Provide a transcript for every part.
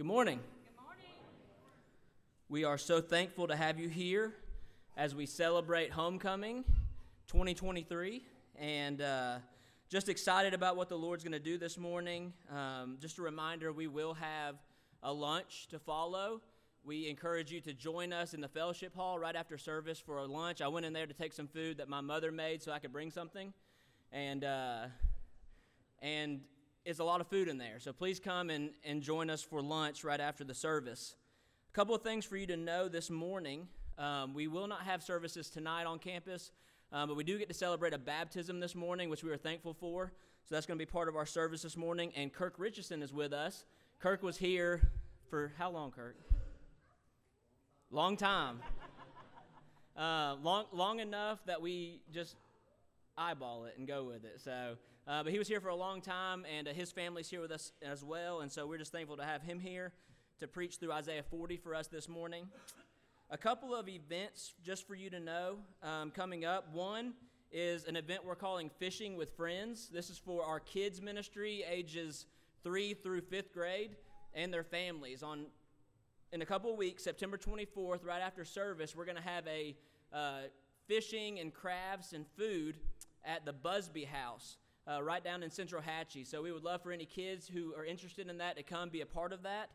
Good morning. Good morning. We are so thankful to have you here as we celebrate Homecoming 2023, and just excited about what the Lord's going to do this morning. Just a reminder, we will have a lunch to follow. We encourage you to join us in the fellowship hall right after service for a lunch. I went in there to take some food that my mother made so I could bring something, and it's a lot of food in there. So please come and join us for lunch right after the service. A couple of things for you to know this morning. We will not have services tonight on campus, but we do get to celebrate a baptism this morning, which we are thankful for. So that's going to be part of our service this morning. And Kirk Richardson is with us. Kirk was here for how long, Kirk? Long time. Long enough that we just eyeball it and go with it. So, but he was here for a long time, and his family's here with us as well. And so we're just thankful to have him here to preach through Isaiah 40 for us this morning. A couple of events just for you to know coming up. One is an event we're calling Fishing with Friends. This is for our kids ministry, ages 3 through 5th grade, and their families. In a couple of weeks, September 24th, right after service, we're going to have a fishing and crafts and food at the Busby House right down in Central Hatchie. So we would love for any kids who are interested in that to come be a part of that.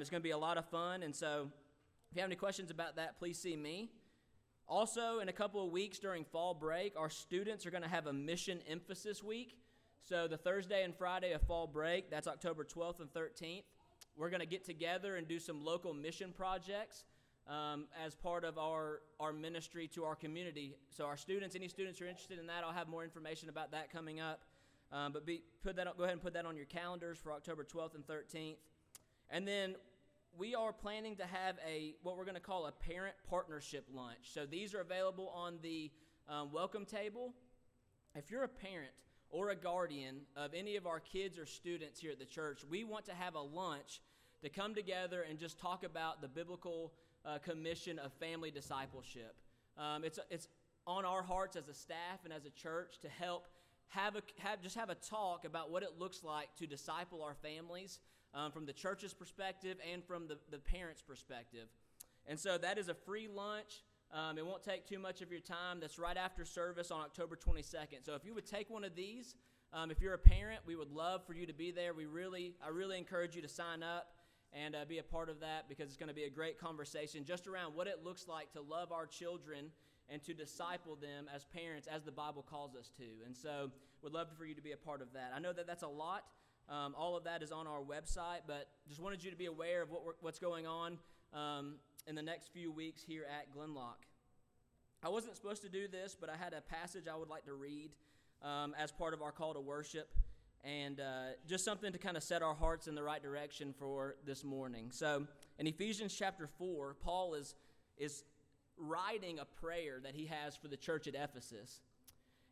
It's going to be a lot of fun, and so if you have any questions about that, please see me. Also, in a couple of weeks during fall break, our students are going to have a mission emphasis week. So the Thursday and Friday of fall break, that's October 12th and 13th, we're going to get together and do some local mission projects as part of our ministry to our community. So our students, any students who are interested in that, I'll have more information about that coming up. Go ahead and put that on your calendars for October 12th and 13th. And then we are planning to have what we're going to call a parent partnership lunch. So these are available on the welcome table. If you're a parent or a guardian of any of our kids or students here at the church, we want to have a lunch to come together and just talk about the biblical commission of family discipleship. It's on our hearts as a staff and as a church to help have a talk about what it looks like to disciple our families from the church's perspective and from the parents' perspective. And so that is a free lunch. It won't take too much of your time. That's right after service on October 22nd. So if you would take one of these, if you're a parent, we would love for you to be there. I really encourage you to sign up and be a part of that, because it's going to be a great conversation just around what it looks like to love our children and to disciple them as parents, as the Bible calls us to. And so we'd love for you to be a part of that. I know that that's a lot. All of that is on our website, but just wanted you to be aware of what's going on in the next few weeks here at Glenlock. I wasn't supposed to do this, but I had a passage I would like to read as part of our call to worship, and just something to kind of set our hearts in the right direction for this morning. So in Ephesians chapter 4, Paul is writing a prayer that he has for the church at Ephesus,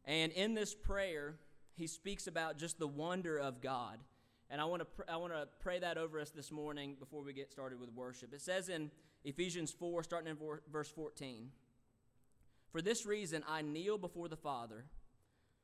and in this prayer, he speaks about just the wonder of God. And I want to pray that over us this morning before we get started with worship. It says in Ephesians 4, starting in verse 14, "For this reason I kneel before the Father,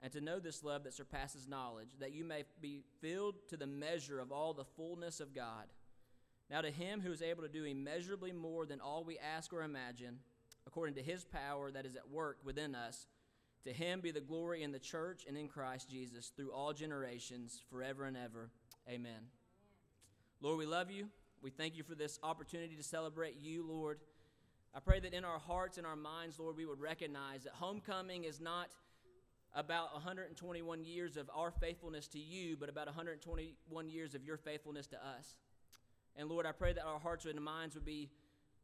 and to know this love that surpasses knowledge, that you may be filled to the measure of all the fullness of God. Now to him who is able to do immeasurably more than all we ask or imagine, according to his power that is at work within us, to him be the glory in the church and in Christ Jesus through all generations, forever and ever. Amen." Lord, we love you. We thank you for this opportunity to celebrate you, Lord. I pray that in our hearts and our minds, Lord, we would recognize that homecoming is not about 121 years of our faithfulness to you, but about 121 years of your faithfulness to us. And Lord, I pray that our hearts and minds would be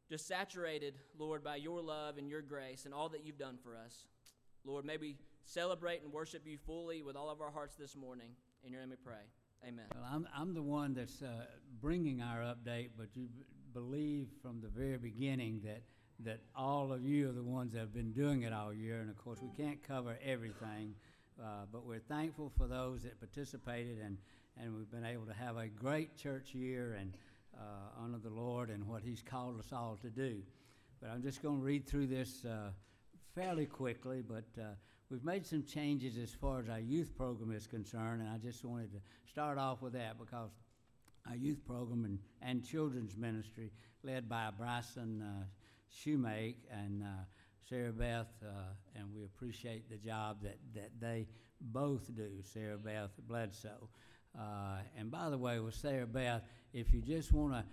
just saturated, Lord, by your love and your grace and all that you've done for us. Lord, may we celebrate and worship you fully with all of our hearts this morning. In your name we pray. Amen. Well, I'm the one that's bringing our update, but you believe from the very beginning that that all of you are the ones that have been doing it all year, and of course we can't cover everything, but we're thankful for those that participated, and we've been able to have a great church year and honor the Lord and what he's called us all to do. But I'm just going to read through this fairly quickly, but we've made some changes as far as our youth program is concerned, and I just wanted to start off with that because our youth program and children's ministry led by Bryson Shoemake and Sarah Beth, and we appreciate the job that they both do, Sarah Beth Bledsoe. And by the way, with Sarah Beth, if you just want to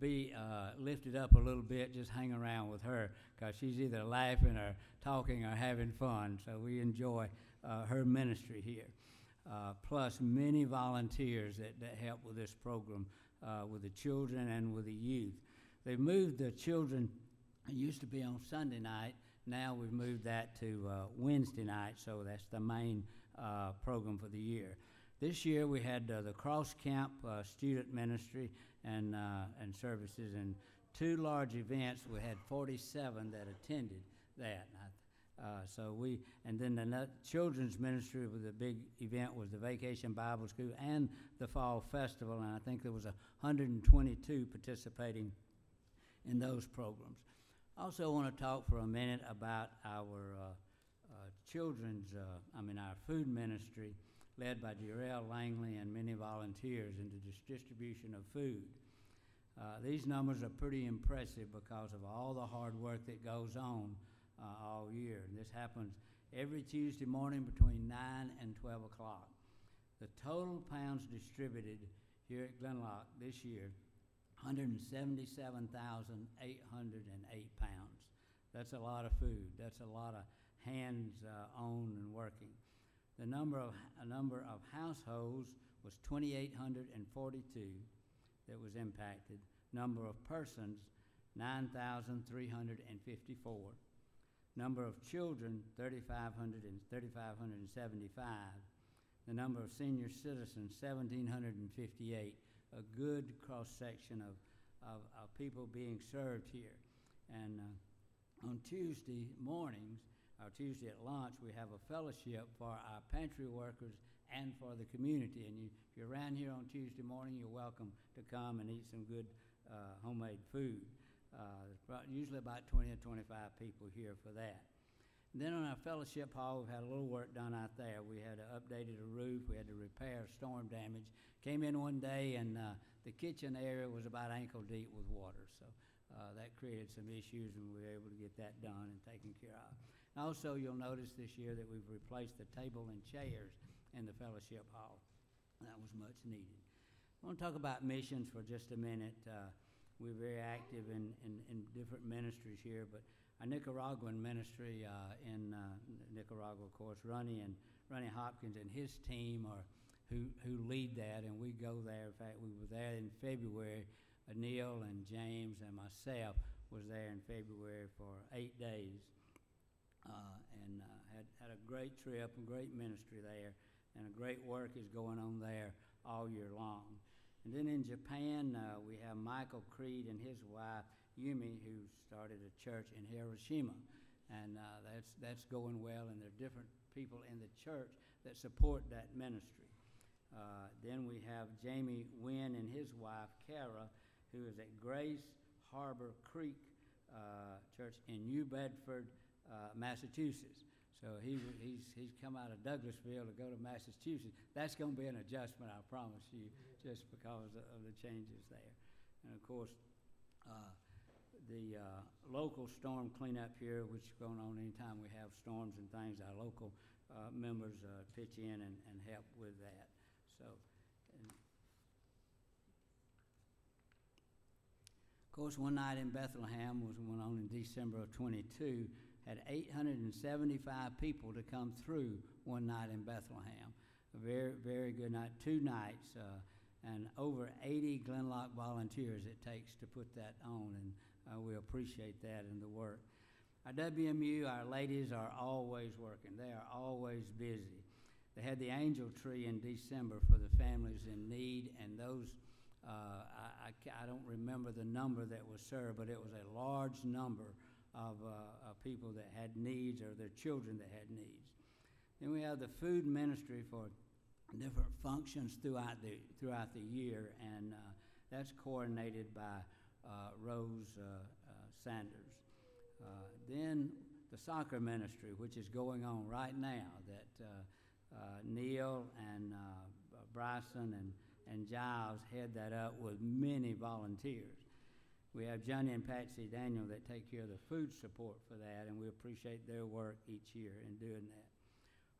be lifted up a little bit, just hang around with her because she's either laughing or talking or having fun, so we enjoy her ministry here. Plus many volunteers that help with this program, with the children and with the youth. They've moved the children. It used to be on Sunday night. Now we've moved that to Wednesday night, so that's the main program for the year. This year we had the Cross Camp student ministry and services, and two large events. We had 47 that attended that. And then the children's ministry with the big event was the Vacation Bible School and the Fall Festival, and I think there was 122 participating in those programs. I also want to talk for a minute about our our food ministry led by Durell Langley and many volunteers in the distribution of food. These numbers are pretty impressive because of all the hard work that goes on all year. And this happens every Tuesday morning between 9 and 12 o'clock. The total pounds distributed here at Glenlock this year, 177,808 pounds. That's a lot of food. That's a lot of hands on and working. The number of households was 2,842 that was impacted. Number of persons, 9,354. Number of children, 3,575. The number of senior citizens, 1,758. A good cross-section of people being served here. And on Tuesday mornings, or Tuesday at lunch, we have a fellowship for our pantry workers and for the community. And if you're around here on Tuesday morning, you're welcome to come and eat some good homemade food. There's usually about 20 or 25 people here for that. And then on our fellowship hall, we've had a little work done out there. We had updated a roof. We had to repair storm damage. Came in one day, and the kitchen area was about ankle deep with water. So that created some issues, and we were able to get that done and taken care of. And also, you'll notice this year that we've replaced the table and chairs in the fellowship hall. That was much needed. I want to talk about missions for just a minute. We're very active in different ministries here, but our Nicaraguan ministry in Nicaragua, of course, Ronnie Hopkins and his team are who lead that, and we go there. In fact, we were there in February. Neil and James and myself was there in February for 8 days, and had a great trip and great ministry there, and a great work is going on there all year long. And then in Japan, we have Michael Creed and his wife, Yumi, who started a church in Hiroshima. And that's going well, and there are different people in the church that support that ministry. Then we have Jamie Wynn and his wife, Kara, who is at Grace Harbor Creek Church in New Bedford, Massachusetts. So he's come out of Douglasville to go to Massachusetts. That's going to be an adjustment, I promise you, just because of the changes there. And, of course, the local storm cleanup here, which is going on anytime we have storms and things, our local members pitch in and help with that. So, of course, one night in Bethlehem was one on in December of 22. Had 875 people to come through one night in Bethlehem. A very, very good night. 2 nights, and over 80 Glenlock volunteers it takes to put that on, and we appreciate that and the work. Our WMU, our ladies are always working. They are always busy. They had the angel tree in December for the families in need, and those, I don't remember the number that was served, but it was a large number of people that had needs or their children that had needs. Then we have the food ministry for different functions throughout the year, and that's coordinated by Rose Sanders. Then the soccer ministry, which is going on right now, that Neil and Bryson and Giles head that up with many volunteers. We have Johnny and Patsy Daniel that take care of the food support for that, and we appreciate their work each year in doing that.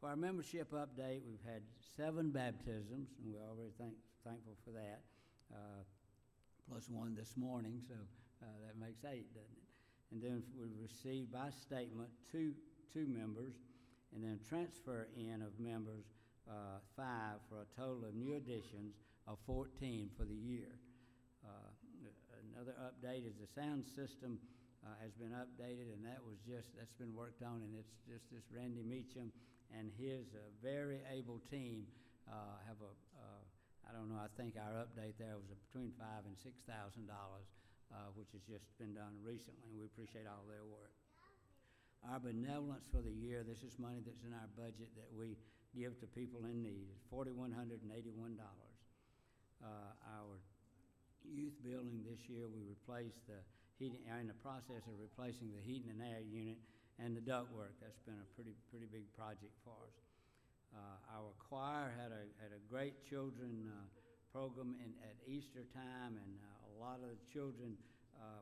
For our membership update, we've had 7 baptisms, and we're already thankful for that, plus one this morning, so that makes 8, doesn't it? And then we received by statement two members, and then transfer in of members 5 for a total of new additions of 14 for the year. Another update is the sound system has been updated, and that's been worked on, and it's just this Randy Meacham and his very able team have I think our update there was between $5,000 and $6,000, which has just been done recently, and we appreciate all their work. Our benevolence for the year, this is money that's in our budget that we give to people in need, is $4,181. Our youth building this year, we replaced the heating, are in the process of replacing the heating and air unit and the ductwork. That's been a pretty big project for us. Our choir had a great children program at Easter time, and a lot of the children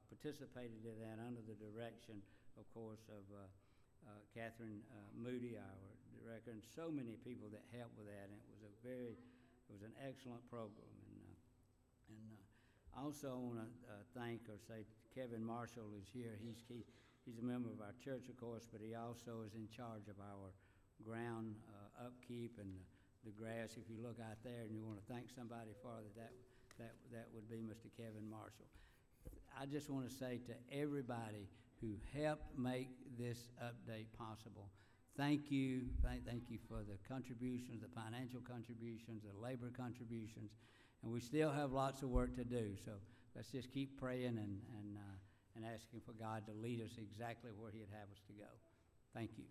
participated in that under the direction, of course, of Catherine Moody, our director, and so many people that helped with that. And it was an excellent program. I also want to thank or say Kevin Marshall is here. He's a member of our church, of course, but he also is in charge of our ground upkeep and the grass. If you look out there and you want to thank somebody for that would be Mr. Kevin Marshall. I just want to say to everybody who helped make this update possible, thank you. Thank you for the contributions, the financial contributions, the labor contributions. And we still have lots of work to do, so let's just keep praying and asking for God to lead us exactly where he'd have us to go. Thank you.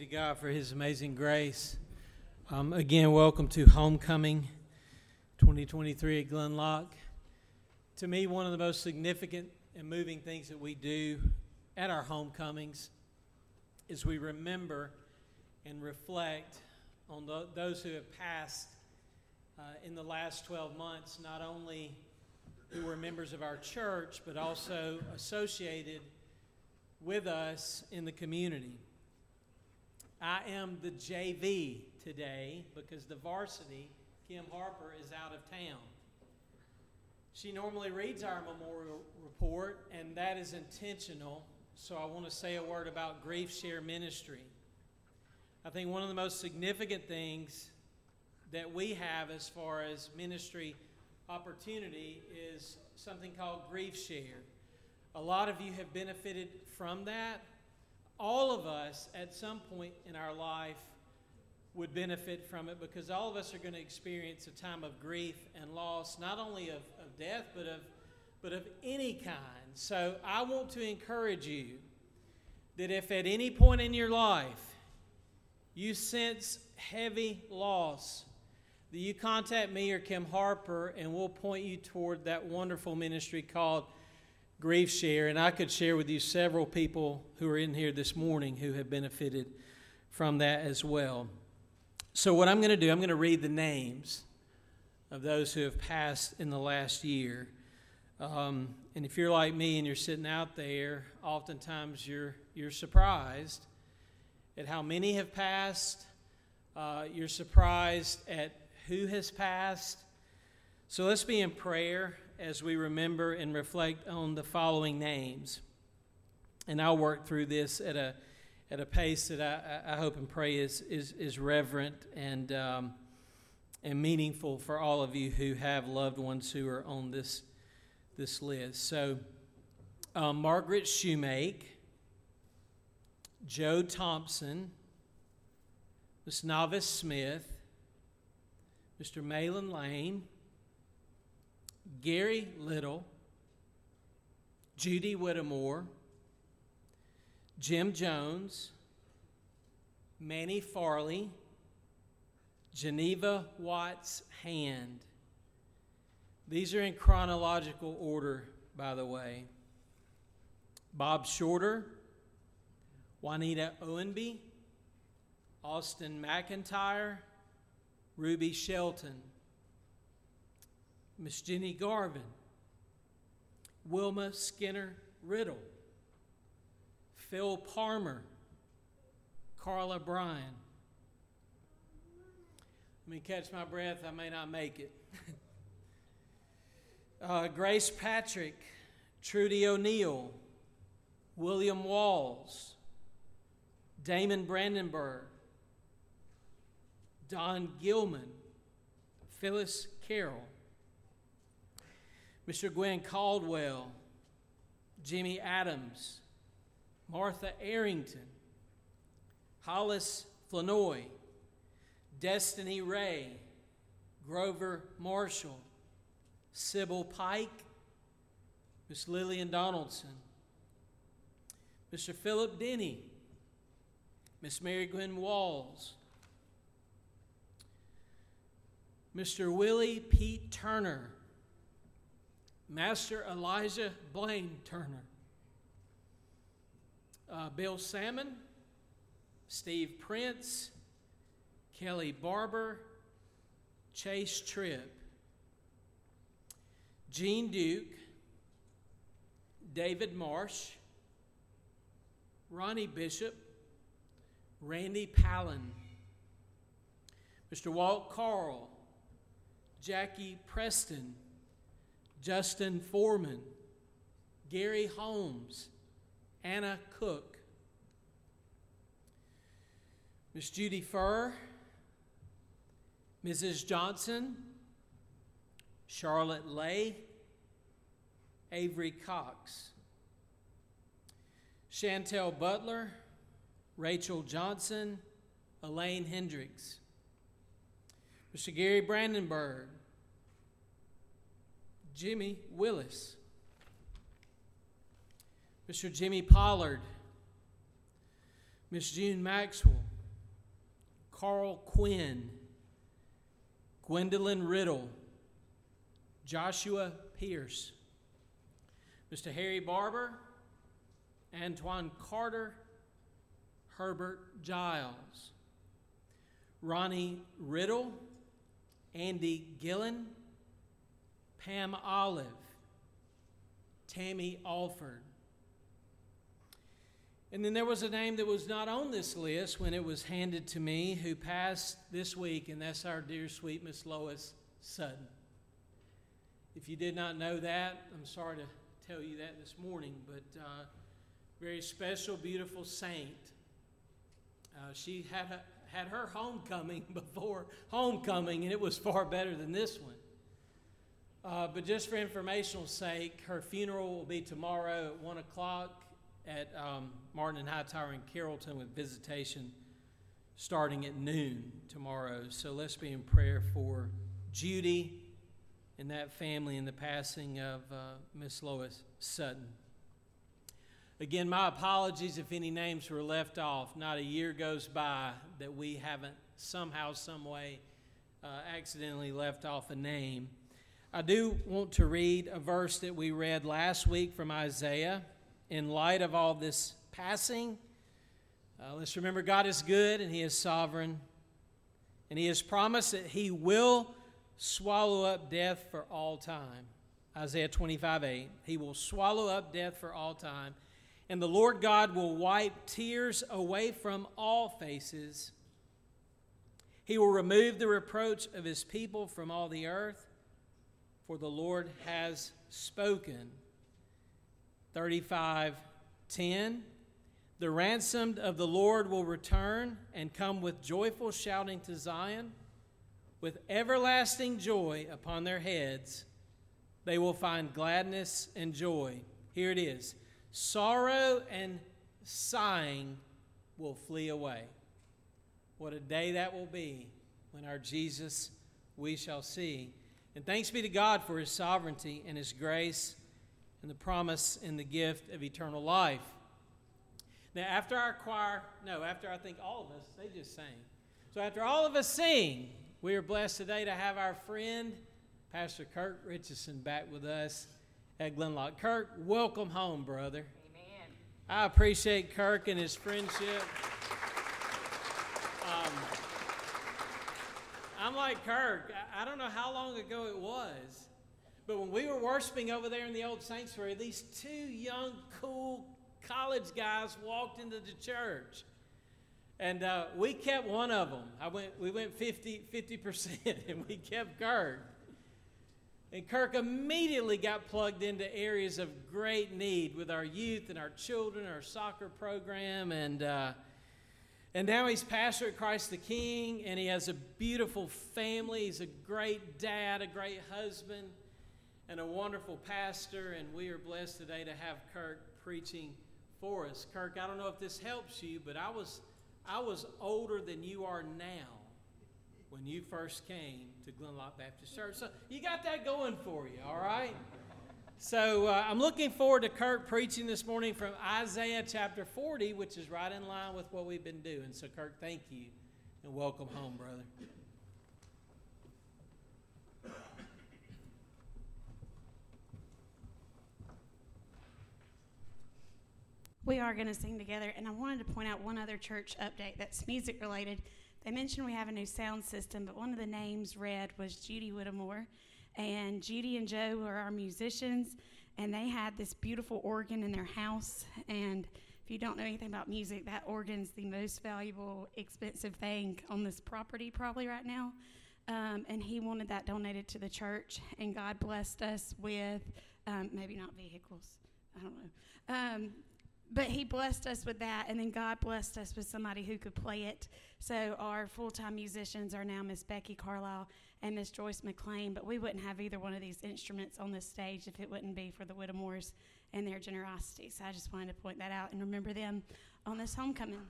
to God for his amazing grace. Again, welcome to Homecoming 2023 at Glenlock. To me, one of the most significant and moving things that we do at our homecomings is we remember and reflect on those who have passed in the last 12 months, not only who were members of our church, but also associated with us in the community. I am the JV today because the varsity, Kim Harper, is out of town. She normally reads our memorial report, and that is intentional, so I want to say a word about Grief Share Ministry. I think one of the most significant things that we have as far as ministry opportunity is something called Grief Share. A lot of you have benefited from that. All of us at some point in our life would benefit from it because all of us are going to experience a time of grief and loss, not only of death, but of any kind. So I want to encourage you that if at any point in your life you sense heavy loss, that you contact me or Kim Harper, and we'll point you toward that wonderful ministry called Grief Share. And I could share with you several people who are in here this morning who have benefited from that as well. So what I'm going to do, I'm going to read the names of those who have passed in the last year. And if you're like me and you're sitting out there, oftentimes you're surprised at how many have passed. You're surprised at who has passed. So let's be in prayer as we remember and reflect on the following names. And I'll work through this at a pace that I hope and pray is reverent and meaningful for all of you who have loved ones who are on this list. So, Margaret Shoemake, Joe Thompson, Miss Novice Smith, Mr. Malin Lane, Gary Little, Judy Whittemore, Jim Jones, Manny Farley, Geneva Watts Hand. These are in chronological order, by the way. Bob Shorter, Juanita Owenby, Austin McIntyre, Ruby Shelton, Miss Jenny Garvin, Wilma Skinner Riddle, Phil Palmer, Carla Bryan. Let me catch my breath, I may not make it. Grace Patrick, Trudy O'Neill, William Walls, Damon Brandenburg, Don Gilman, Phyllis Carroll, Mr. Gwen Caldwell, Jimmy Adams, Martha Arrington, Hollis Flanoy, Destiny Ray, Grover Marshall, Sybil Pike, Miss Lillian Donaldson, Mr. Philip Denny, Miss Mary Gwen Walls, Mr. Willie P. Turner, Master Elijah Blaine Turner, Bill Salmon, Steve Prince, Kelly Barber, Chase Tripp, Gene Duke, David Marsh, Ronnie Bishop, Randy Palin, Mr. Walt Carl, Jackie Preston, Justin Foreman, Gary Holmes, Anna Cook, Miss Judy Furr, Mrs. Johnson, Charlotte Lay, Avery Cox, Chantel Butler, Rachel Johnson, Elaine Hendricks, Mr. Gary Brandenburg, Jimmy Willis, Mr. Jimmy Pollard, Miss June Maxwell, Carl Quinn, Gwendolyn Riddle, Joshua Pierce, Mr. Harry Barber, Antoine Carter, Herbert Giles, Ronnie Riddle, Andy Gillen, Pam Olive, Tammy Alford. And then there was a name that was not on this list when it was handed to me who passed this week, and that's our dear, sweet Miss Lois Sudden. If you did not know that, I'm sorry to tell you that this morning, but very special, beautiful saint. She had her homecoming before homecoming, and it was far better than this one. But just for information's sake, her funeral will be tomorrow at 1 o'clock at Martin and Hightower in Carrollton, with visitation starting at noon tomorrow. So let's be in prayer for Judy and that family and the passing of Miss Lois Sudden. Again, my apologies if any names were left off. Not a year goes by that we haven't somehow, someway accidentally left off a name. I do want to read a verse that we read last week from Isaiah. In light of all this passing, let's remember God is good and he is sovereign. And he has promised that he will swallow up death for all time. Isaiah 25:8. He will swallow up death for all time. And the Lord God will wipe tears away from all faces. He will remove the reproach of his people from all the earth. For the Lord has spoken. 35:10, the ransomed of the Lord will return and come with joyful shouting to Zion. With everlasting joy upon their heads, they will find gladness and joy. Here it is. Sorrow and sighing will flee away. What a day that will be when our Jesus we shall see. And thanks be to God for his sovereignty and his grace and the promise and the gift of eternal life. Now, after I think all of us, they just sang. So after all of us sing, we are blessed today to have our friend, Pastor Kirk Richardson, back with us at Glenlock. Kirk, welcome home, brother. Amen. I appreciate Kirk and his friendship. I'm like Kirk. I don't know how long ago it was, but when we were worshiping over there in the old sanctuary, these two young, cool college guys walked into the church. And we kept one of them. We went 50%, and we kept Kirk. And Kirk immediately got plugged into areas of great need with our youth and our children, our soccer program. And now he's pastor at Christ the King, and he has a beautiful family. He's a great dad, a great husband, and a wonderful pastor, and we are blessed today to have Kirk preaching for us. Kirk, I don't know if this helps you, but I was older than you are now when you first came to Glenlock Baptist Church. So you got that going for you, all right? So I'm looking forward to Kirk preaching this morning from Isaiah chapter 40, which is right in line with what we've been doing. So Kirk, thank you, and welcome home, brother. We are going to sing together, and I wanted to point out one other church update that's music-related. They mentioned we have a new sound system, but one of the names read was Judy Whittemore, and Judy and Joe are our musicians, and they had this beautiful organ in their house, and if you don't know anything about music, that organ's the most valuable, expensive thing on this property probably right now, and he wanted that donated to the church, and God blessed us with, maybe not vehicles, I don't know, but he blessed us with that, and then God blessed us with somebody who could play it. So our full-time musicians are now Miss Becky Carlisle and Miss Joyce McLean, but we wouldn't have either one of these instruments on this stage if it wouldn't be for the Whittemores and their generosity. So I just wanted to point that out and remember them on this homecoming.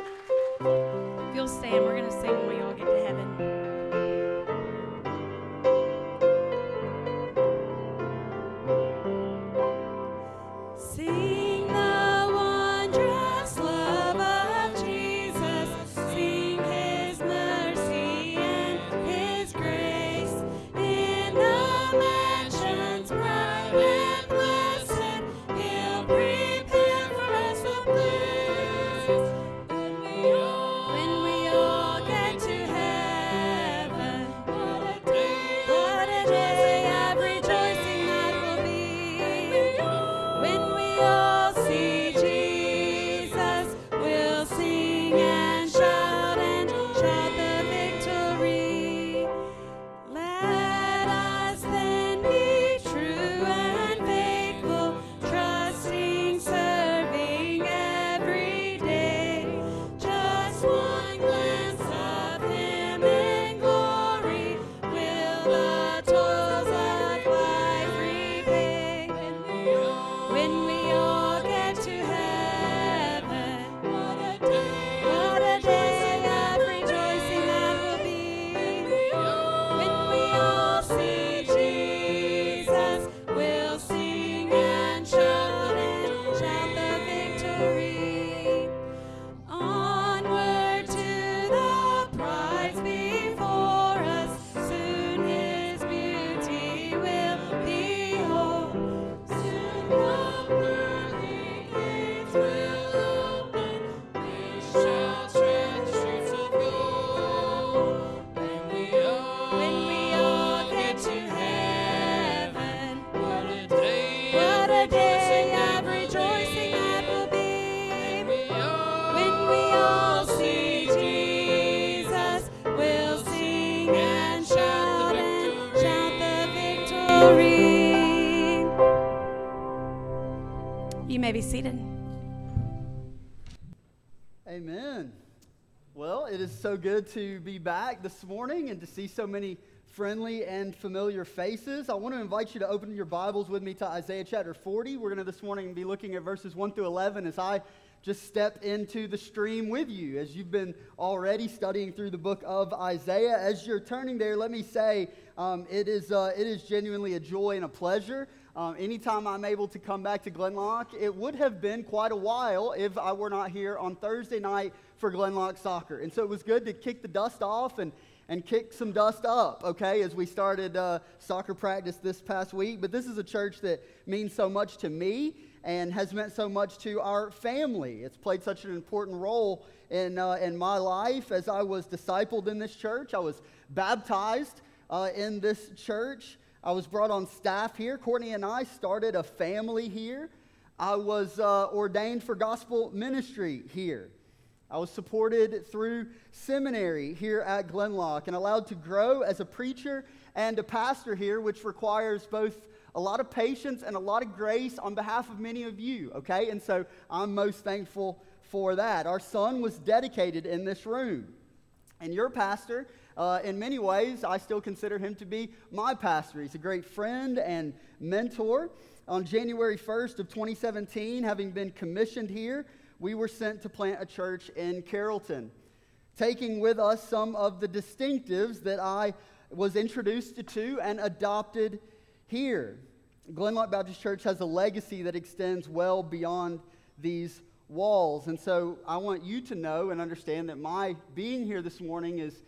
If you'll stand, we're going to sing when we all get to heaven. Sing the wondrous love. You may be seated. Amen. Well, it is so good to be back this morning and to see so many friendly and familiar faces. I want to invite you to open your Bibles with me to Isaiah chapter 40. We're going to this morning be looking at verses 1 through 11 as I just step into the stream with you, as you've been already studying through the book of Isaiah. As you're turning there, let me say it is genuinely a joy and a pleasure. Anytime I'm able to come back to Glenlock, it would have been quite a while if I were not here on Thursday night for Glenlock soccer. And so it was good to kick the dust off and kick some dust up, okay, as we started soccer practice this past week. But this is a church that means so much to me and has meant so much to our family. It's played such an important role in my life as I was discipled in this church. I was baptized in this church. I was brought on staff here. Courtney and I started a family here. I was ordained for gospel ministry here. I was supported through seminary here at Glenlock and allowed to grow as a preacher and a pastor here, which requires both a lot of patience and a lot of grace on behalf of many of you, okay? And so I'm most thankful for that. Our son was dedicated in this room. And your pastor, in many ways, I still consider him to be my pastor. He's a great friend and mentor. On January 1st of 2017, having been commissioned here, we were sent to plant a church in Carrollton, taking with us some of the distinctives that I was introduced to and adopted here. Glenlock Baptist Church has a legacy that extends well beyond these walls, and so I want you to know and understand that my being here this morning is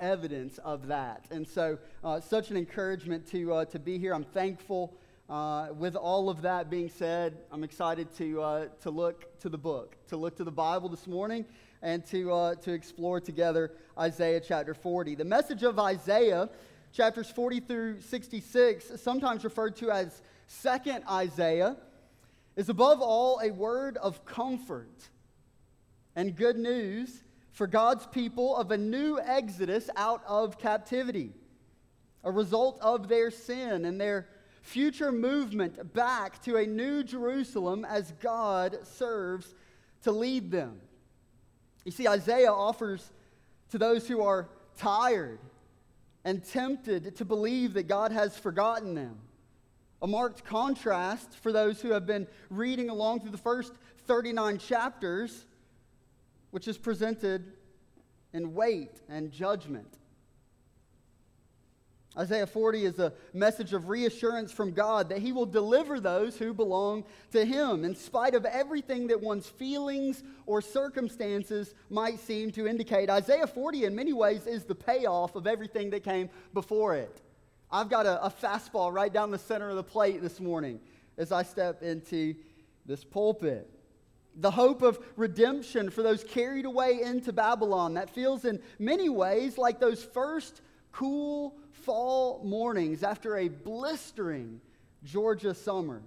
evidence of that. And so such an encouragement to be here. I'm thankful. With all of that being said, I'm excited to look to the book, to look to the Bible this morning, and to explore together Isaiah chapter 40. The message of Isaiah, chapters 40 through 66, sometimes referred to as Second Isaiah, is above all a word of comfort and good news for God's people of a new exodus out of captivity, a result of their sin and their future movement back to a new Jerusalem as God serves to lead them. You see, Isaiah offers to those who are tired and tempted to believe that God has forgotten them a marked contrast for those who have been reading along through the first 39 chapters, which is presented in weight and judgment. Isaiah 40 is a message of reassurance from God that he will deliver those who belong to him in spite of everything that one's feelings or circumstances might seem to indicate. Isaiah 40 in many ways is the payoff of everything that came before it. I've got a fastball right down the center of the plate this morning as I step into this pulpit. The hope of redemption for those carried away into Babylon that feels in many ways like those first cool fall mornings after a blistering Georgia summer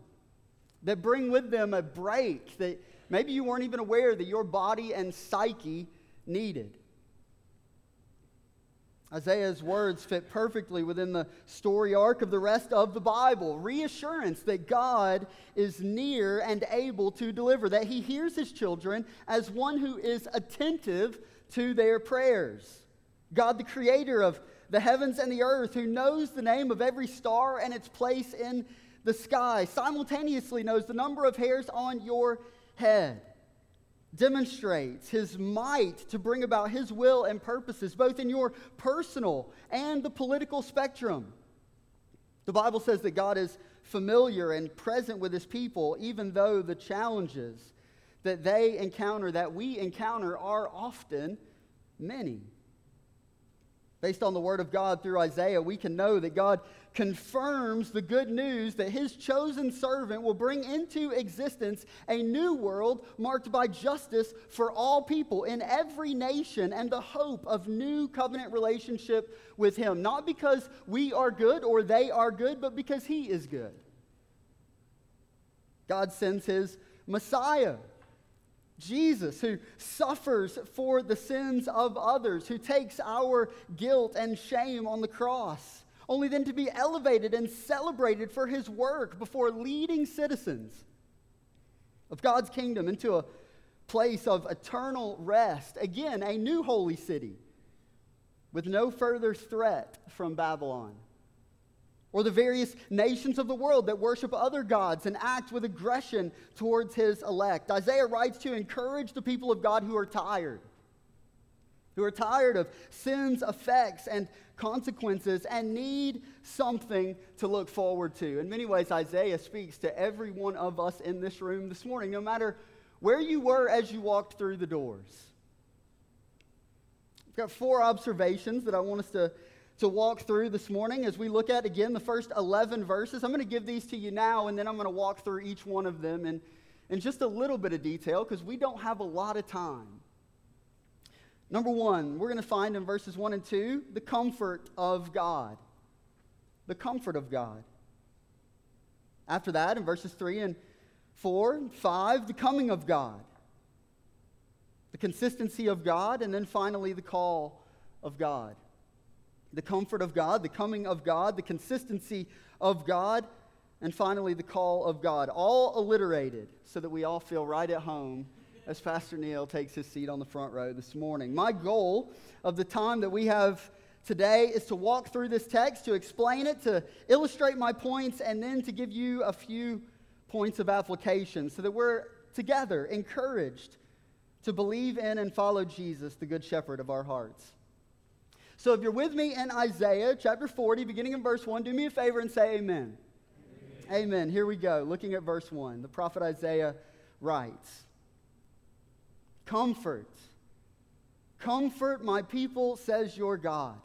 that bring with them a break that maybe you weren't even aware that your body and psyche needed. Isaiah's words fit perfectly within the story arc of the rest of the Bible. Reassurance that God is near and able to deliver, that he hears his children as one who is attentive to their prayers. God, the creator of the heavens and the earth, who knows the name of every star and its place in the sky, simultaneously knows the number of hairs on your head, demonstrates his might to bring about his will and purposes, both in your personal and the political spectrum. The Bible says that God is familiar and present with his people, even though the challenges that they encounter, that we encounter, are often many. Based on the word of God through Isaiah, we can know that God confirms the good news that his chosen servant will bring into existence a new world marked by justice for all people in every nation and the hope of new covenant relationship with him. Not because we are good or they are good, but because he is good. God sends his Messiah, Jesus, who suffers for the sins of others, who takes our guilt and shame on the cross, only then to be elevated and celebrated for his work before leading citizens. of God's kingdom into a place of eternal rest. Again, a new holy city with no further threat from Babylon. Or the various nations of the world that worship other gods and act with aggression towards his elect. Isaiah writes to encourage the people of God who are tired of sin's effects and consequences and need something to look forward to. In many ways, Isaiah speaks to every one of us in this room this morning, no matter where you were as you walked through the doors. I've got four observations that I want us to walk through this morning as we look at, again, the first 11 verses. I'm going to give these to you now, and then I'm going to walk through each one of them in just a little bit of detail because we don't have a lot of time. Number one, we're going to find in verses 1 and 2 the comfort of God. The comfort of God. After that, in verses 3 and 4 and 5, the coming of God. The consistency of God, and then finally the call of God. The comfort of God, the coming of God, the consistency of God, and finally the call of God. All alliterated so that we all feel right at home as Pastor Neil takes his seat on the front row this morning. My goal of the time that we have today is to walk through this text, to explain it, to illustrate my points, and then to give you a few points of application so that we're together encouraged to believe in and follow Jesus, the Good Shepherd of our hearts. So if you're with me in Isaiah chapter 40, beginning in verse 1, do me a favor and say amen. Amen. Amen. Here we go. Looking at verse 1, the prophet Isaiah writes, "Comfort, comfort my people, says your God.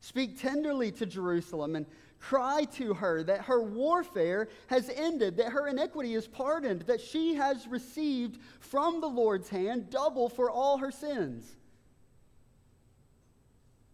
Speak tenderly to Jerusalem and cry to her that her warfare has ended, that her iniquity is pardoned, that she has received from the Lord's hand double for all her sins."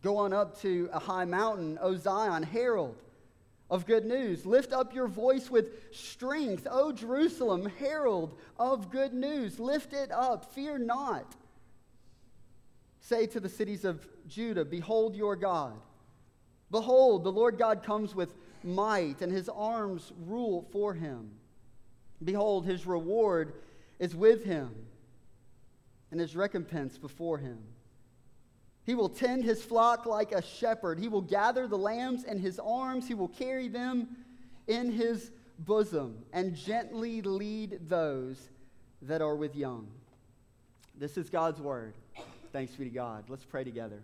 Go on up to a high mountain, O Zion, herald of good news. Lift up your voice with strength, O Jerusalem, herald of good news. Lift it up, fear not. Say to the cities of Judah, behold your God. Behold, the Lord God comes with might, and his arms rule for him. Behold, his reward is with him, and his recompense before him. He will tend his flock like a shepherd. He will gather the lambs in his arms. He will carry them in his bosom and gently lead those that are with young." This is God's word. Thanks be to God. Let's pray together.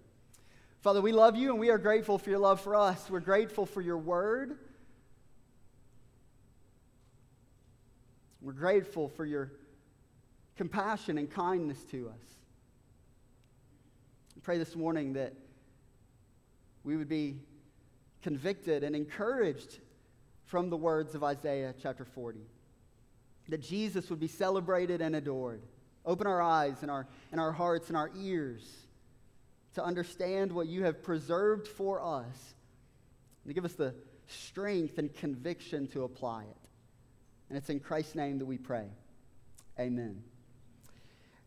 Father, we love you and we are grateful for your love for us. We're grateful for your word. We're grateful for your compassion and kindness to us. I pray this morning that we would be convicted and encouraged from the words of Isaiah chapter 40, that Jesus would be celebrated and adored. Open our eyes and our hearts and our ears to understand what you have preserved for us, and to give us the strength and conviction to apply it. And it's in Christ's name that we pray. Amen.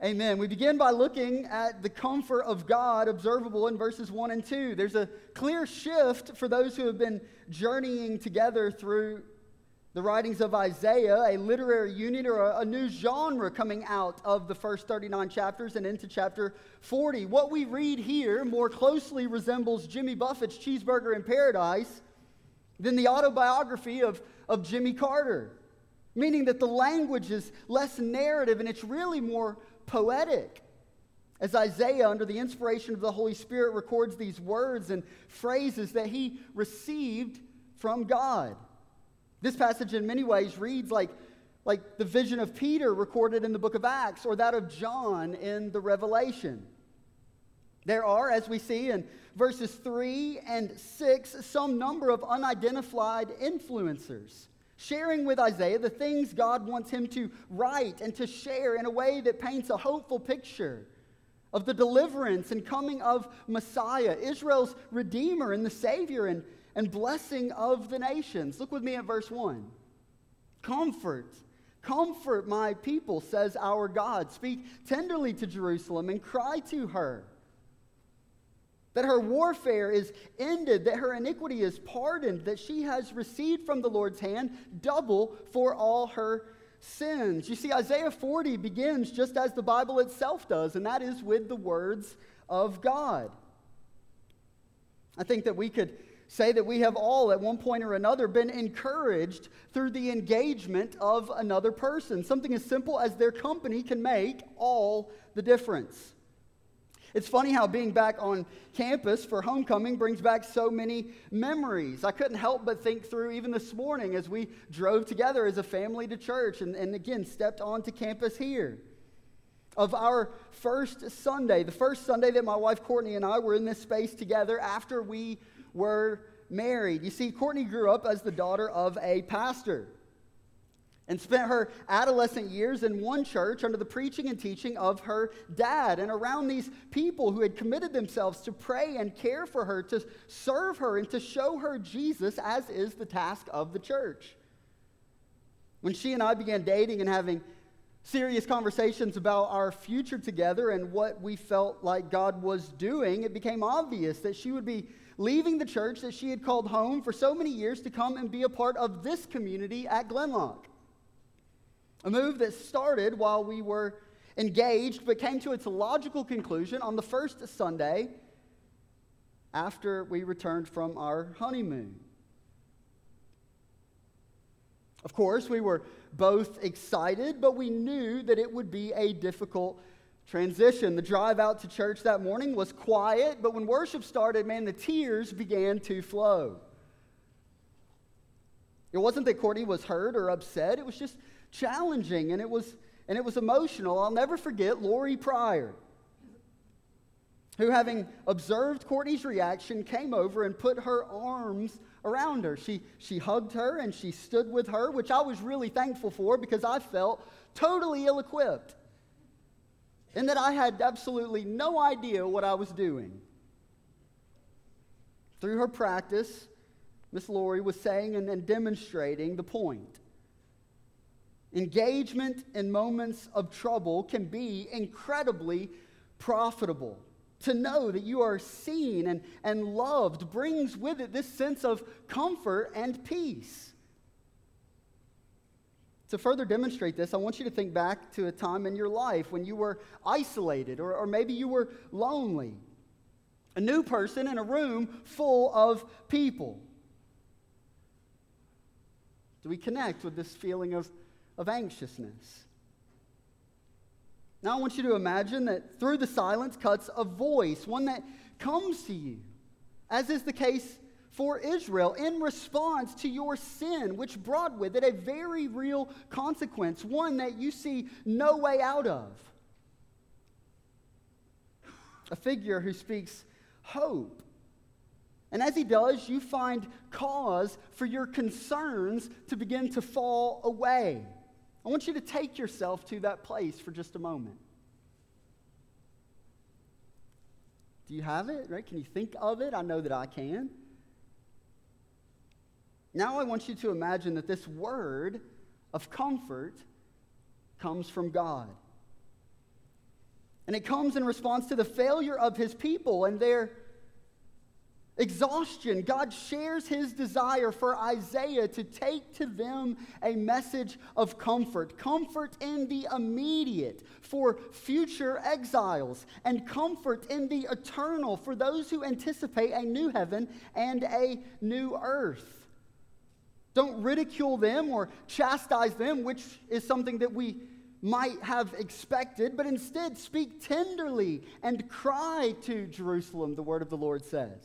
Amen. We begin by looking at the comfort of God observable in verses 1 and 2. There's a clear shift for those who have been journeying together through the writings of Isaiah, a literary unit or a new genre coming out of the first 39 chapters and into chapter 40. What we read here more closely resembles Jimmy Buffett's Cheeseburger in Paradise than the autobiography of Jimmy Carter, meaning that the language is less narrative and it's really more poetic. As Isaiah, under the inspiration of the Holy Spirit, records these words and phrases that he received from God. This passage in many ways reads like the vision of Peter recorded in the book of Acts or that of John in the Revelation. There are, as we see in verses 3 and 6, some number of unidentified influencers sharing with Isaiah the things God wants him to write and to share in a way that paints a hopeful picture of the deliverance and coming of Messiah, Israel's Redeemer and the Savior and blessing of the nations. Look with me at verse 1. Comfort my people, says our God. Speak tenderly to Jerusalem and cry to her that her warfare is ended, that her iniquity is pardoned, that she has received from the Lord's hand double for all her sins. You see, Isaiah 40 begins just as the Bible itself does, and that is with the words of God. I think that we could say that we have all, at one point or another, been encouraged through the engagement of another person. Something as simple as their company can make all the difference. It's funny how being back on campus for homecoming brings back so many memories. I couldn't help but think through even this morning as we drove together as a family to church and again stepped onto campus here. Of our first Sunday, the first Sunday that my wife Courtney and I were in this space together after we were married. You see, Courtney grew up as the daughter of a pastor and spent her adolescent years in one church under the preaching and teaching of her dad and around these people who had committed themselves to pray and care for her, to serve her, and to show her Jesus, as is the task of the church. When she and I began dating and having serious conversations about our future together and what we felt like God was doing, it became obvious that she would be leaving the church that she had called home for so many years to come and be a part of this community at Glenlock. A move that started while we were engaged, but came to its logical conclusion on the first Sunday after we returned from our honeymoon. Of course, we were both excited, but we knew that it would be a difficult transition. The drive out to church that morning was quiet, but when worship started, man, the tears began to flow. It wasn't that Courtney was hurt or upset, it was just challenging, and it was emotional. I'll never forget Lori Pryor, who, having observed Courtney's reaction, came over and put her arms around her. She hugged her and she stood with her, which I was really thankful for because I felt totally ill-equipped and that I had absolutely no idea what I was doing. Through her practice, Miss Lori was saying and demonstrating the point. Engagement in moments of trouble can be incredibly profitable. To know that you are seen and loved brings with it this sense of comfort and peace. To further demonstrate this, I want you to think back to a time in your life when you were isolated or maybe you were lonely. A new person in a room full of people. Do we connect with this feeling of anxiousness? Now I want you to imagine that through the silence cuts a voice, one that comes to you, as is the case for Israel, in response to your sin, which brought with it a very real consequence, one that you see no way out of. A figure who speaks hope. And as he does, you find cause for your concerns to begin to fall away. I want you to take yourself to that place for just a moment. Do you have it? Right? Can you think of it? I know that I can. Now I want you to imagine that this word of comfort comes from God. And it comes in response to the failure of his people and their exhaustion. God shares his desire for Isaiah to take to them a message of comfort. Comfort in the immediate for future exiles, and comfort in the eternal for those who anticipate a new heaven and a new earth. Don't ridicule them or chastise them, which is something that we might have expected, but instead speak tenderly and cry to Jerusalem, the word of the Lord says.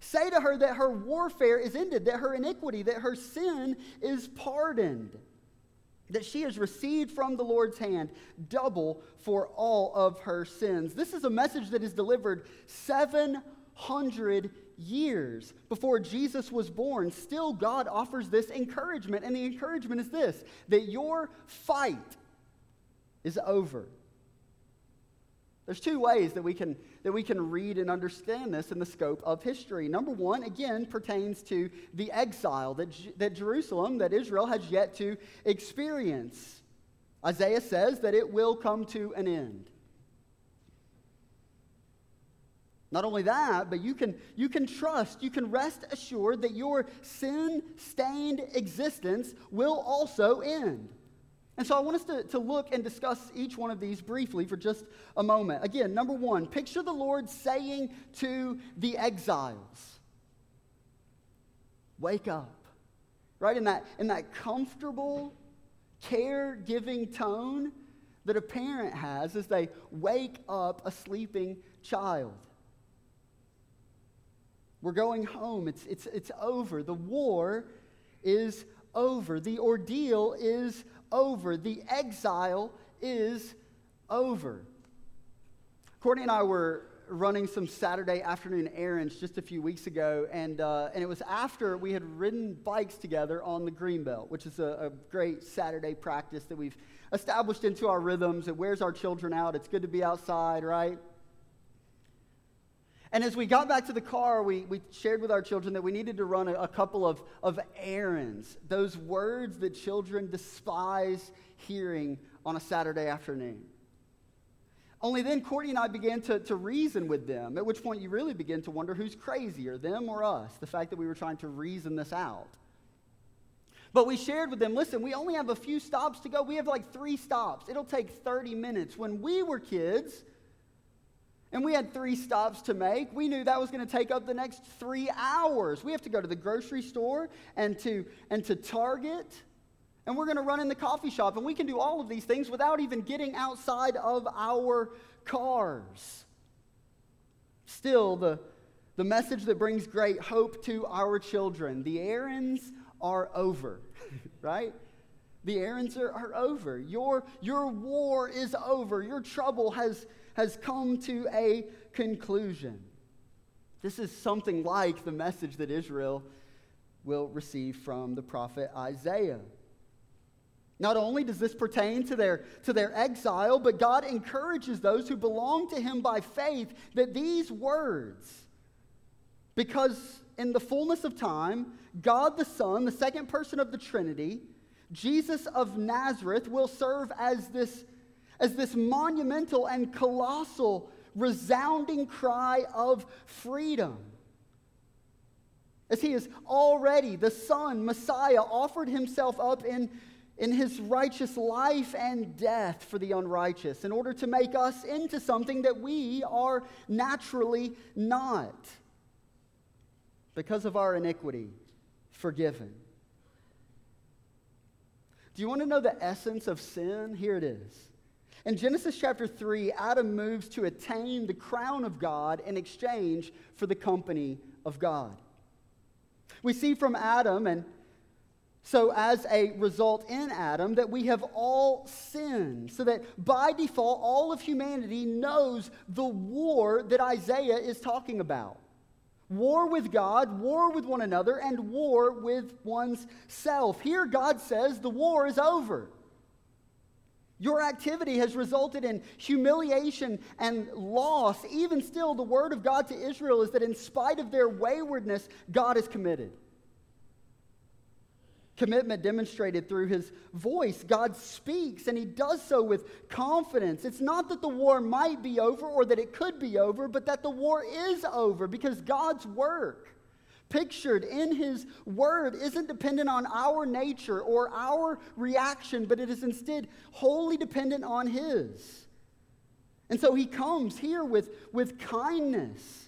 Say to her that her warfare is ended, that her iniquity, that her sin is pardoned, that she has received from the Lord's hand double for all of her sins. This is a message that is delivered 700 years before Jesus was born. Still, God offers this encouragement, and the encouragement is this, that your fight is over. There's two ways that we can read and understand this in the scope of history. Number one, again, pertains to the exile that Jerusalem, that Israel has yet to experience. Isaiah says that it will come to an end. Not only that, but you can trust, you can rest assured that your sin-stained existence will also end. And so I want us to look and discuss each one of these briefly for just a moment. Again, number one, picture the Lord saying to the exiles, wake up. Right? In that comfortable, caregiving tone that a parent has as they wake up a sleeping child. We're going home. It's over. The war is over. The ordeal is over. The exile is over. Courtney and I were running some Saturday afternoon errands just a few weeks ago, and it was after we had ridden bikes together on the Greenbelt, which is a great Saturday practice that we've established into our rhythms. It wears our children out. It's good to be outside, right? And as we got back to the car, we shared with our children that we needed to run a couple of errands, those words that children despise hearing on a Saturday afternoon. Only then Courtney and I began to reason with them, at which point you really begin to wonder who's crazier, them or us, the fact that we were trying to reason this out. But we shared with them, listen, we only have a few stops to go. We have like 3 stops. It'll take 30 minutes. When we were kids, and we had 3 stops to make, we knew that was going to take up the next 3 hours. We have to go to the grocery store and to Target, and we're going to run in the coffee shop, and we can do all of these things without even getting outside of our cars. Still, the message that brings great hope to our children, the errands are over, right? The errands are over. Your war is over. Your trouble has come to a conclusion. This is something like the message that Israel will receive from the prophet Isaiah. Not only does this pertain to their exile, but God encourages those who belong to him by faith that these words, because in the fullness of time, God the Son, the second person of the Trinity, Jesus of Nazareth, will serve as this monumental and colossal resounding cry of freedom. As he is already the Son, Messiah, offered himself up in his righteous life and death for the unrighteous in order to make us into something that we are naturally not, because of our iniquity, forgiven. Do you want to know the essence of sin? Here it is. In Genesis chapter 3, Adam moves to attain the crown of God in exchange for the company of God. We see from Adam, and so as a result in Adam, that we have all sinned, so that by default, all of humanity knows the war that Isaiah is talking about. War with God, war with one another, and war with one's self. Here God says the war is over. Your activity has resulted in humiliation and loss. Even still, the word of God to Israel is that in spite of their waywardness, God is committed. Commitment demonstrated through his voice. God speaks, and he does so with confidence. It's not that the war might be over or that it could be over, but that the war is over because God's work, pictured in his word, isn't dependent on our nature or our reaction, but it is instead wholly dependent on his. And so he comes here with kindness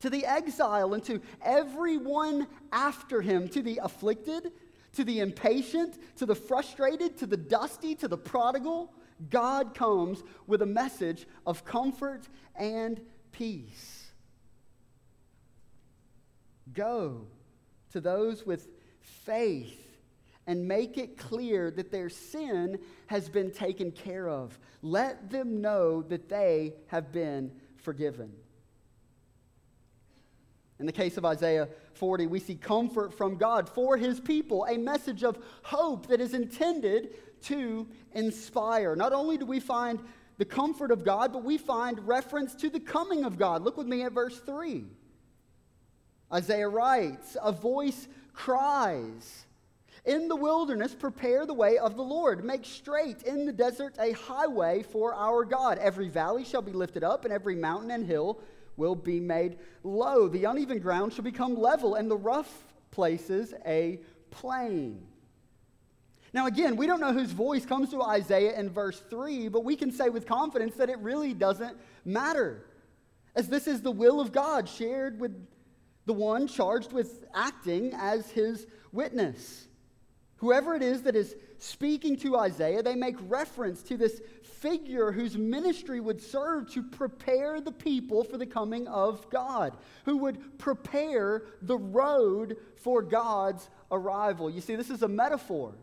to the exile and to everyone after him, to the afflicted, to the impatient, to the frustrated, to the dusty, to the prodigal, God comes with a message of comfort and peace. Go to those with faith and make it clear that their sin has been taken care of. Let them know that they have been forgiven. In the case of Isaiah 40, we see comfort from God for his people, a message of hope that is intended to inspire. Not only do we find the comfort of God, but we find reference to the coming of God. Look with me at verse 3. Isaiah writes, "A voice cries, 'In the wilderness, prepare the way of the Lord. Make straight in the desert a highway for our God. Every valley shall be lifted up, and every mountain and hill will be made low. The uneven ground shall become level, and the rough places a plain.'" Now again, we don't know whose voice comes to Isaiah in verse 3, but we can say with confidence that it really doesn't matter, as this is the will of God shared with the one charged with acting as his witness. Whoever it is that is speaking to Isaiah, they make reference to this figure whose ministry would serve to prepare the people for the coming of God, who would prepare the road for God's arrival. You see, this is a metaphor.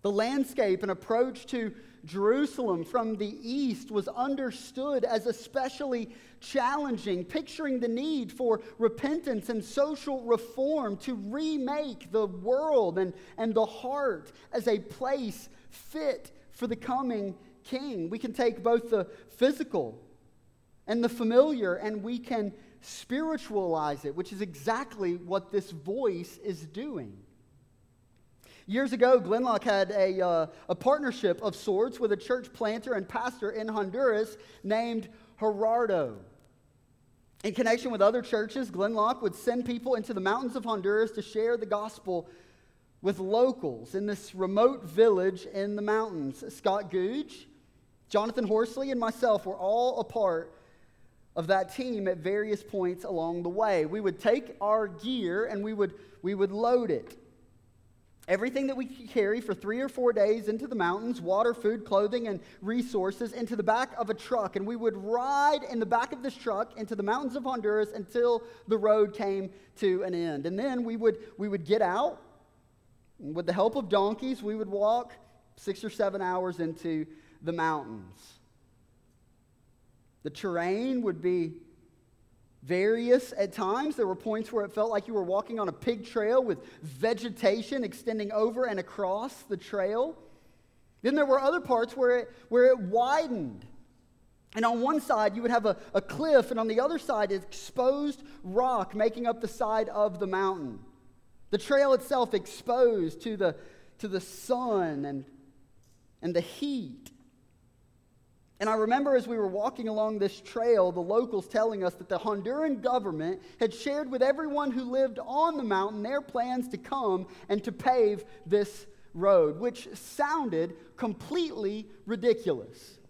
The landscape and approach to Jerusalem from the east was understood as especially challenging, picturing the need for repentance and social reform to remake the world and the heart as a place fit for the coming king. We can take both the physical and the familiar, and we can spiritualize it, which is exactly what this voice is doing. Years ago, Glenlock had a partnership of sorts with a church planter and pastor in Honduras named Gerardo. In connection with other churches, Glenlock would send people into the mountains of Honduras to share the gospel with locals in this remote village in the mountains. Scott Googe, Jonathan Horsley, and myself were all a part of that team at various points along the way. We would take our gear and we would load it. Everything that we carry for 3 or 4 days into the mountains, water, food, clothing, and resources, into the back of a truck. And we would ride in the back of this truck into the mountains of Honduras until the road came to an end. And then we would get out. And with the help of donkeys, we would walk 6 or 7 hours into the mountains. The terrain would be various at times. There were points where it felt like you were walking on a pig trail with vegetation extending over and across the trail. Then there were other parts where it widened. And on one side you would have a cliff, and on the other side exposed rock making up the side of the mountain. The trail itself exposed to the sun and the heat. And I remember as we were walking along this trail, the locals telling us that the Honduran government had shared with everyone who lived on the mountain their plans to come and to pave this road, which sounded completely ridiculous.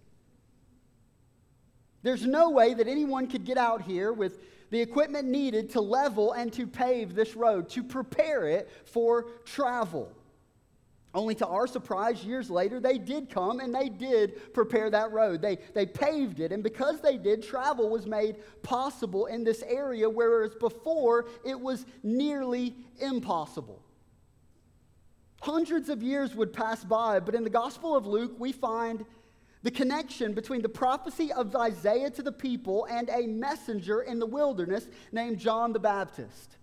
There's no way that anyone could get out here with the equipment needed to level and to pave this road, to prepare it for travel. Only to our surprise, years later, they did come and they did prepare that road. They paved it, and because they did, travel was made possible in this area, whereas before it was nearly impossible. Hundreds of years would pass by, but in the Gospel of Luke, we find the connection between the prophecy of Isaiah to the people and a messenger in the wilderness named John the Baptist,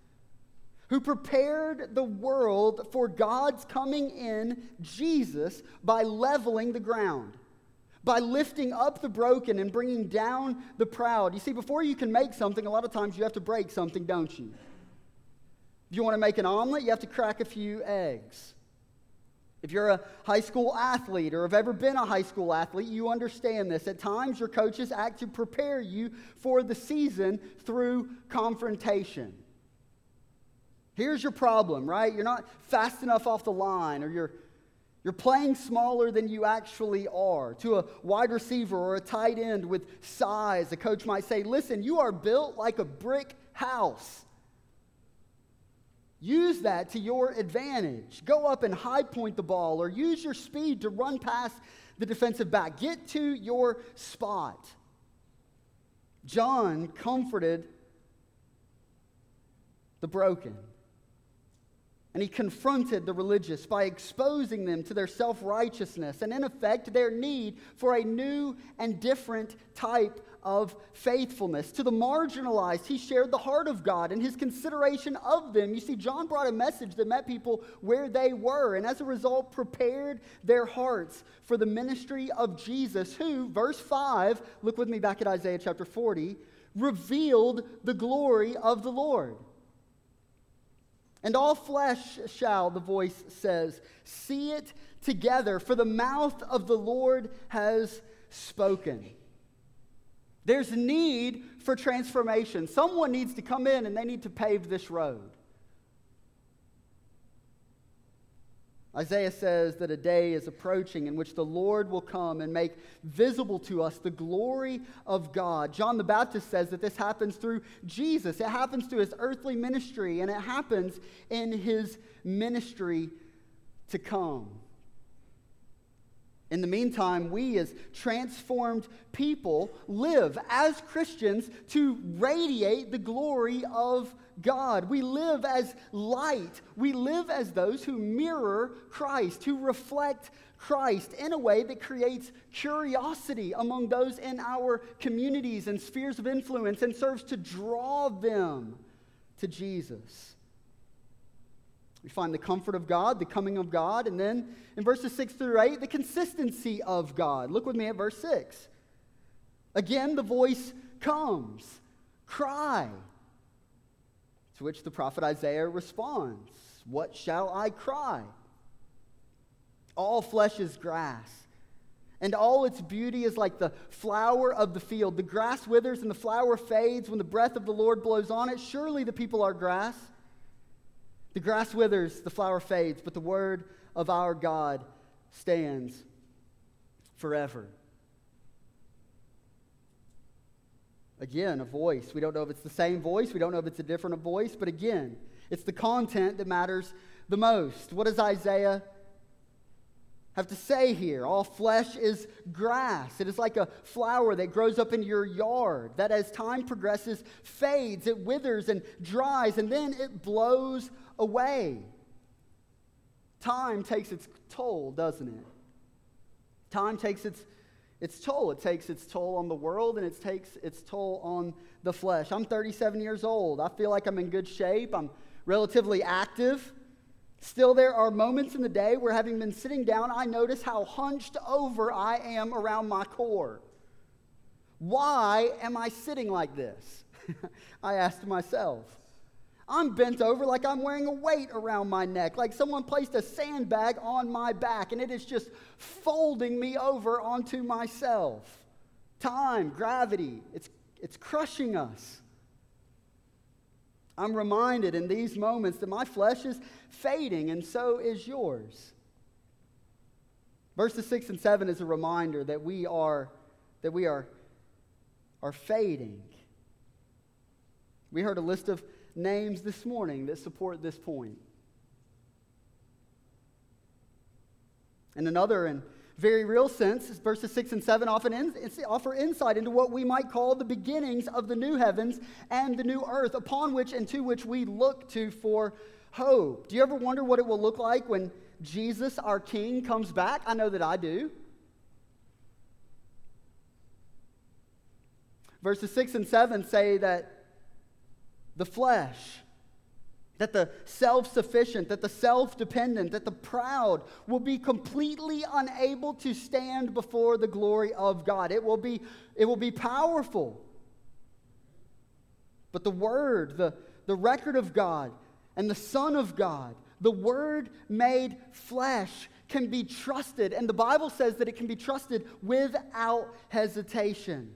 who prepared the world for God's coming in Jesus by leveling the ground, by lifting up the broken and bringing down the proud. You see, before you can make something, a lot of times you have to break something, don't you? If you want to make an omelet, you have to crack a few eggs. If you're a high school athlete or have ever been a high school athlete, you understand this. At times, your coaches act to prepare you for the season through confrontation. Here's your problem, right? You're not fast enough off the line, or you're playing smaller than you actually are. To a wide receiver or a tight end with size, a coach might say, "Listen, you are built like a brick house. Use that to your advantage. Go up and high point the ball, or use your speed to run past the defensive back. Get to your spot. John comforted the broken, and he confronted the religious by exposing them to their self-righteousness and, in effect, their need for a new and different type of faithfulness. To the marginalized, he shared the heart of God and his consideration of them. You see, John brought a message that met people where they were, and as a result, prepared their hearts for the ministry of Jesus, who, verse 5, look with me back at Isaiah chapter 40, revealed the glory of the Lord. And all flesh shall, the voice says, see it together, for the mouth of the Lord has spoken. There's need for transformation. Someone needs to come in and they need to pave this road. Isaiah says that a day is approaching in which the Lord will come and make visible to us the glory of God. John the Baptist says that this happens through Jesus. It happens through his earthly ministry, and it happens in his ministry to come. In the meantime, we as transformed people live as Christians to radiate the glory of God. We live as light. We live as those who mirror Christ, who reflect Christ in a way that creates curiosity among those in our communities and spheres of influence and serves to draw them to Jesus. We find the comfort of God, the coming of God, and then in verses 6 through 8, the consistency of God. Look with me at verse 6. Again, the voice comes, cry, to which the prophet Isaiah responds, what shall I cry? All flesh is grass, and all its beauty is like the flower of the field. The grass withers and the flower fades when the breath of the Lord blows on it. Surely the people are grass. The grass withers, the flower fades, but the word of our God stands forever. Again, a voice. We don't know if it's the same voice. We don't know if it's a different voice. But again, it's the content that matters the most. What does Isaiah have to say here? All flesh is grass. It is like a flower that grows up in your yard, that as time progresses, fades, it withers and dries, and then it blows away. Time takes its toll, doesn't it? Time takes its toll. It takes its toll on the world, and it takes its toll on the flesh. I'm 37 years old. I feel like I'm in good shape. I'm relatively active. Still, there are moments in the day where, having been sitting down, I notice how hunched over I am around my core. Why am I sitting like this? I asked myself. I'm bent over like I'm wearing a weight around my neck, like someone placed a sandbag on my back, and it is just folding me over onto myself. Time, gravity, it's crushing us. I'm reminded in these moments that my flesh is fading, and so is yours. Verses 6 and 7 is a reminder that we are fading. We heard a list of names this morning that support this point. And another and very real sense, verses 6 and 7 often offer insight into what we might call the beginnings of the new heavens and the new earth, upon which and to which we look to for hope. Do you ever wonder what it will look like when Jesus, our King, comes back? I know that I do. Verses 6 and 7 say that the flesh, that the self-sufficient, that the self-dependent, that the proud will be completely unable to stand before the glory of God. It will be powerful. But the Word, the record of God, and the Son of God, the Word made flesh, can be trusted. And the Bible says that it can be trusted without hesitation.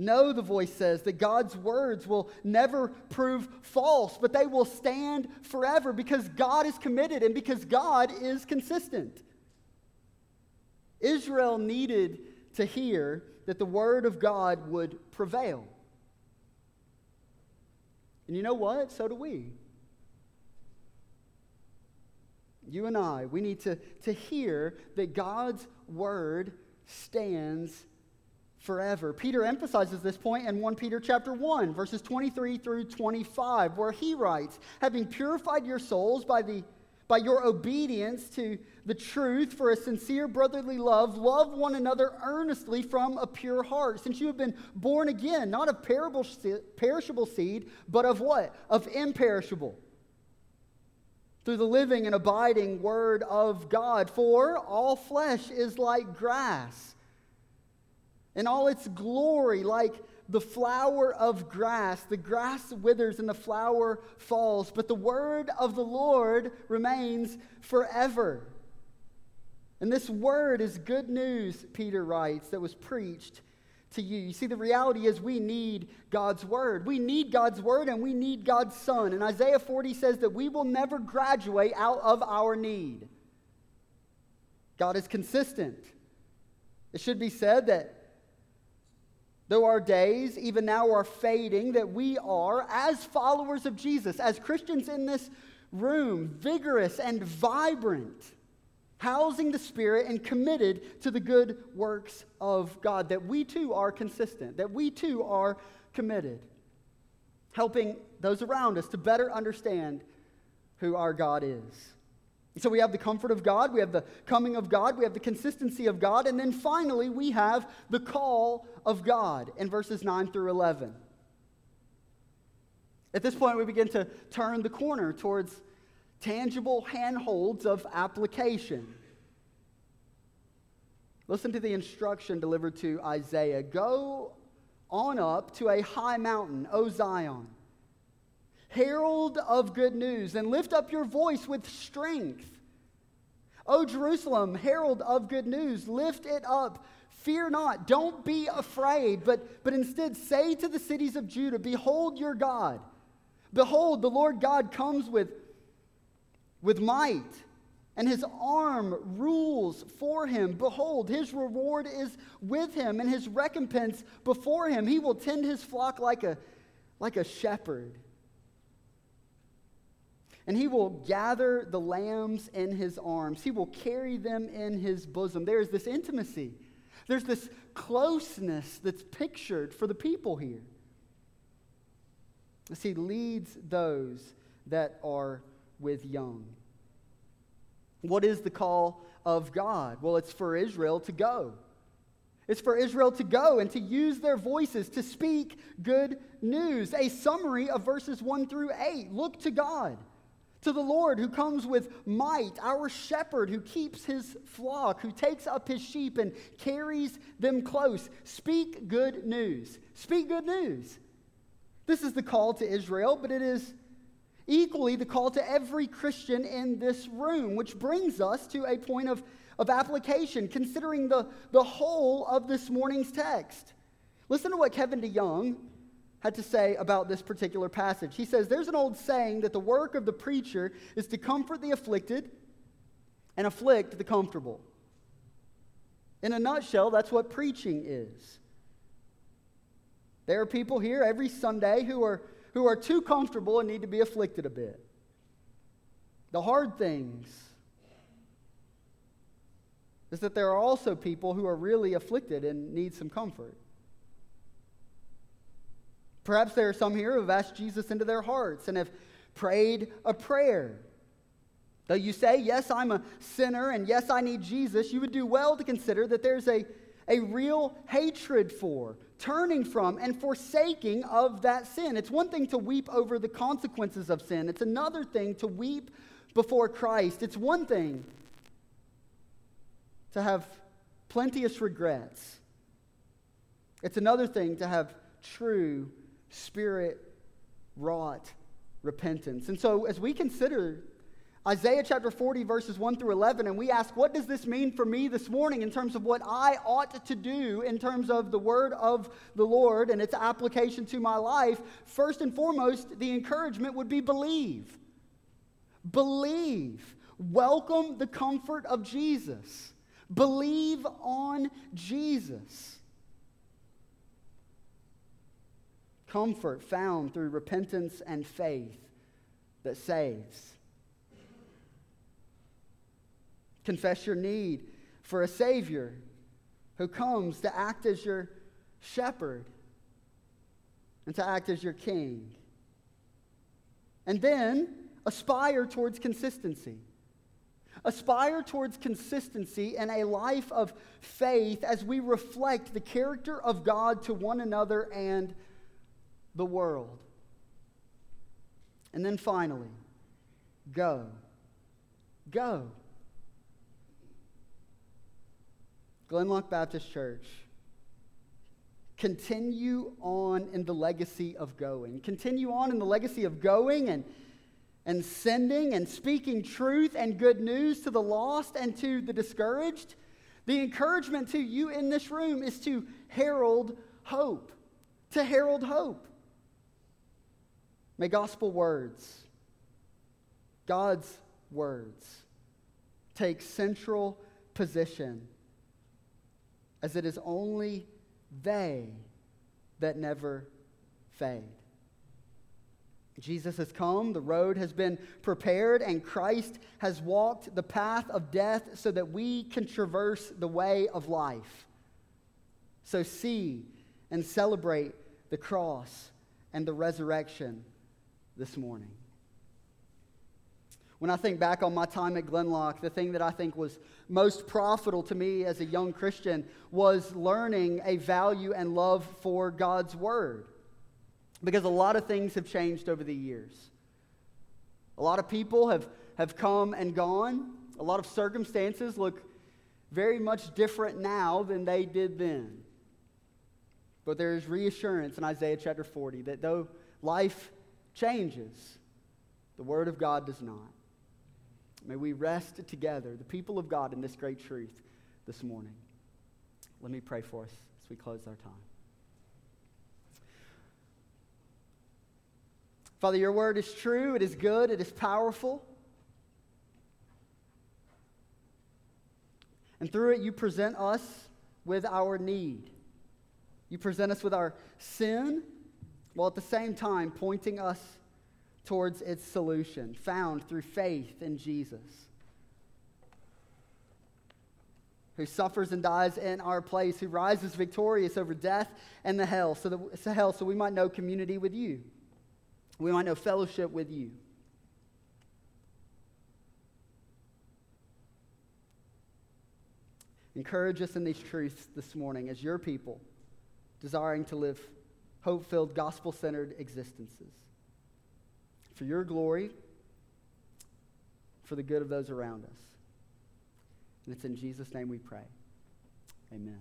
No, the voice says, that God's words will never prove false, but they will stand forever because God is committed and because God is consistent. Israel needed to hear that the word of God would prevail. And you know what? So do we. you and I, we need to hear that God's word stands forever. Peter emphasizes this point in 1 Peter chapter 1, verses 23 through 25, where he writes, having purified your souls by your obedience to the truth for a sincere brotherly love, love one another earnestly from a pure heart, since you have been born again, not of perishable seed, but of what? Of imperishable. Through the living and abiding word of God. For all flesh is like grass, and all its glory like the flower of grass. The grass withers and the flower falls, but the word of the Lord remains forever. And this word is good news, Peter writes, that was preached to you. You see, the reality is we need God's word. We need God's word and we need God's son. And Isaiah 40 says that we will never graduate out of our need. God is consistent. It should be said that though our days even now are fading, that we are, as followers of Jesus, as Christians in this room, vigorous and vibrant, housing the Spirit and committed to the good works of God, that we too are consistent, that we too are committed, helping those around us to better understand who our God is. And so we have the comfort of God, we have the coming of God, we have the consistency of God, and then finally we have the call of God in verses 9 through 11. At this point we begin to turn the corner towards tangible handholds of application. Listen to the instruction delivered to Isaiah. Go on up to a high mountain, O Zion, herald of good news, and lift up your voice with strength. O Jerusalem, herald of good news, lift it up. Fear not, don't be afraid, but instead say to the cities of Judah, behold your God. Behold, the Lord God comes with might, and his arm rules for him. Behold, his reward is with him, and his recompense before him. He will tend his flock like a shepherd. And he will gather the lambs in his arms. He will carry them in his bosom. There is this intimacy. There's this closeness that's pictured for the people here, as he leads those that are with young. What is the call of God? Well, it's for Israel to go. It's for Israel to go and to use their voices to speak good news. A summary of verses 1 through 8. Look to God, to the Lord who comes with might, our shepherd who keeps his flock, who takes up his sheep and carries them close. Speak good news. Speak good news. This is the call to Israel, but it is equally the call to every Christian in this room, which brings us to a point of application, considering the whole of this morning's text. Listen to what Kevin DeYoung had to say about this particular passage. He says, there's an old saying that the work of the preacher is to comfort the afflicted and afflict the comfortable. In a nutshell, that's what preaching is. There are people here every Sunday who are too comfortable and need to be afflicted a bit. The hard things is that there are also people who are really afflicted and need some comfort. Perhaps there are some here who have asked Jesus into their hearts and have prayed a prayer. Though you say, yes, I'm a sinner and yes, I need Jesus, you would do well to consider that there's a real hatred for, turning from, and forsaking of that sin. It's one thing to weep over the consequences of sin. It's another thing to weep before Christ. It's one thing to have plenteous regrets. It's another thing to have true Spirit-wrought repentance. And so as we consider Isaiah chapter 40, verses 1 through 11, and we ask, what does this mean for me this morning in terms of what I ought to do in terms of the word of the Lord and its application to my life? First and foremost, the encouragement would be believe. Believe. Welcome the comfort of Jesus. Believe on Jesus. Comfort found through repentance and faith that saves. Confess your need for a Savior who comes to act as your shepherd and to act as your king. And then aspire towards consistency. Aspire towards consistency in a life of faith as we reflect the character of God to one another and the world. And then finally, go. Go. Glenlock Baptist Church, continue on in the legacy of going. Continue on in the legacy of going and sending and speaking truth and good news to the lost and to the discouraged. The encouragement to you in this room is to herald hope. To herald hope. May gospel words, God's words, take central position, as it is only they that never fade. Jesus has come, the road has been prepared, and Christ has walked the path of death so that we can traverse the way of life. So see and celebrate the cross and the resurrection this morning. When I think back on my time at Glenlock, the thing that I think was most profitable to me as a young Christian was learning a value and love for God's Word. Because a lot of things have changed over the years. A lot of people have come and gone. A lot of circumstances look very much different now than they did then. But there is reassurance in Isaiah chapter 40 that though life changes, the Word of God does not. May we rest together, the people of God, in this great truth this morning. Let me pray for us as we close our time. Father, your word is true, it is good, it is powerful. And through it, you present us with our need. You present us with our sin, while at the same time pointing us towards its solution, found through faith in Jesus, who suffers and dies in our place, who rises victorious over death and hell, so we might know community with you. We might know fellowship with you. Encourage us in these truths this morning as your people, desiring to live hope-filled, gospel-centered existences. For your glory, for the good of those around us. And it's in Jesus' name we pray. Amen.